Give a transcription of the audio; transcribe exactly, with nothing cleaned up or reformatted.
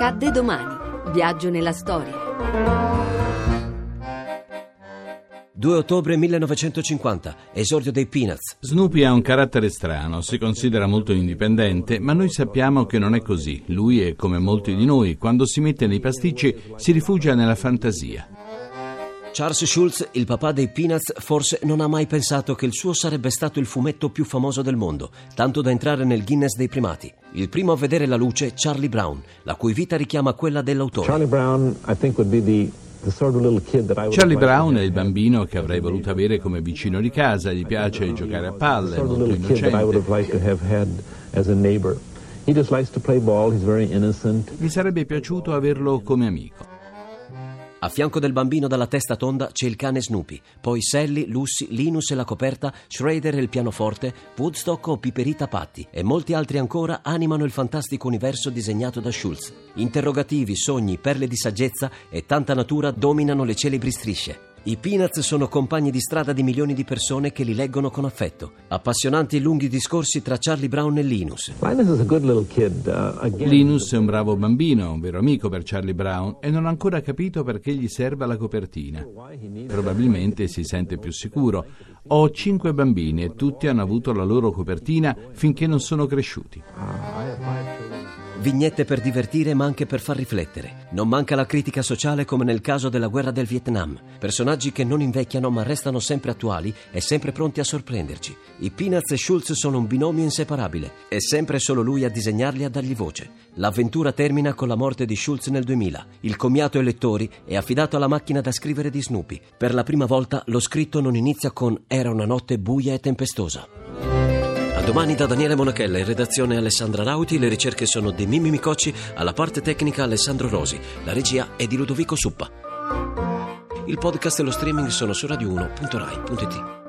Accadde domani. Viaggio nella storia. due ottobre millenovecentocinquanta, esordio dei Peanuts. Snoopy ha un carattere strano, si considera molto indipendente, ma noi sappiamo che non è così. Lui è come molti di noi, quando si mette nei pasticci si rifugia nella fantasia. Charles Schulz, il papà dei Peanuts, forse non ha mai pensato che il suo sarebbe stato il fumetto più famoso del mondo, tanto da entrare nel Guinness dei primati. Il primo a vedere la luce, Charlie Brown, la cui vita richiama quella dell'autore. Charlie Brown, I think, would be the... Charlie Brown è il bambino che avrei voluto avere come vicino di casa. Gli piace giocare a palle, è molto innocente. Mi sarebbe piaciuto averlo come amico. A fianco del bambino dalla testa tonda c'è il cane Snoopy, poi Sally, Lucy, Linus e la coperta, Schroeder e il pianoforte, Woodstock o Piperita Patti e molti altri ancora animano il fantastico universo disegnato da Schulz. Interrogativi, sogni, perle di saggezza e tanta natura dominano le celebri strisce. I Peanuts sono compagni di strada di milioni di persone che li leggono con affetto. Appassionanti e lunghi discorsi tra Charlie Brown e Linus. Linus è un bravo bambino, un vero amico per Charlie Brown, e non ha ancora capito perché gli serva la copertina. Probabilmente si sente più sicuro. Ho cinque bambini e tutti hanno avuto la loro copertina finché non sono cresciuti. Vignette per divertire ma anche per far riflettere. Non manca la critica sociale come nel caso della guerra del Vietnam. Personaggi che non invecchiano ma restano sempre attuali e sempre pronti a sorprenderci. I Peanuts e Schulz sono un binomio inseparabile. È sempre solo lui a disegnarli e a dargli voce. L'avventura termina con la morte di Schulz nel duemila. Il commiato ai lettori è affidato alla macchina da scrivere di Snoopy. Per la prima volta lo scritto non inizia con «Era una notte buia e tempestosa». A domani da Daniele Monachella, in redazione Alessandra Rauti, le ricerche sono di Mimmi Micocci, alla parte tecnica Alessandro Rosi, la regia è di Ludovico Suppa. Il podcast e lo streaming sono su radio uno punto rai punto it.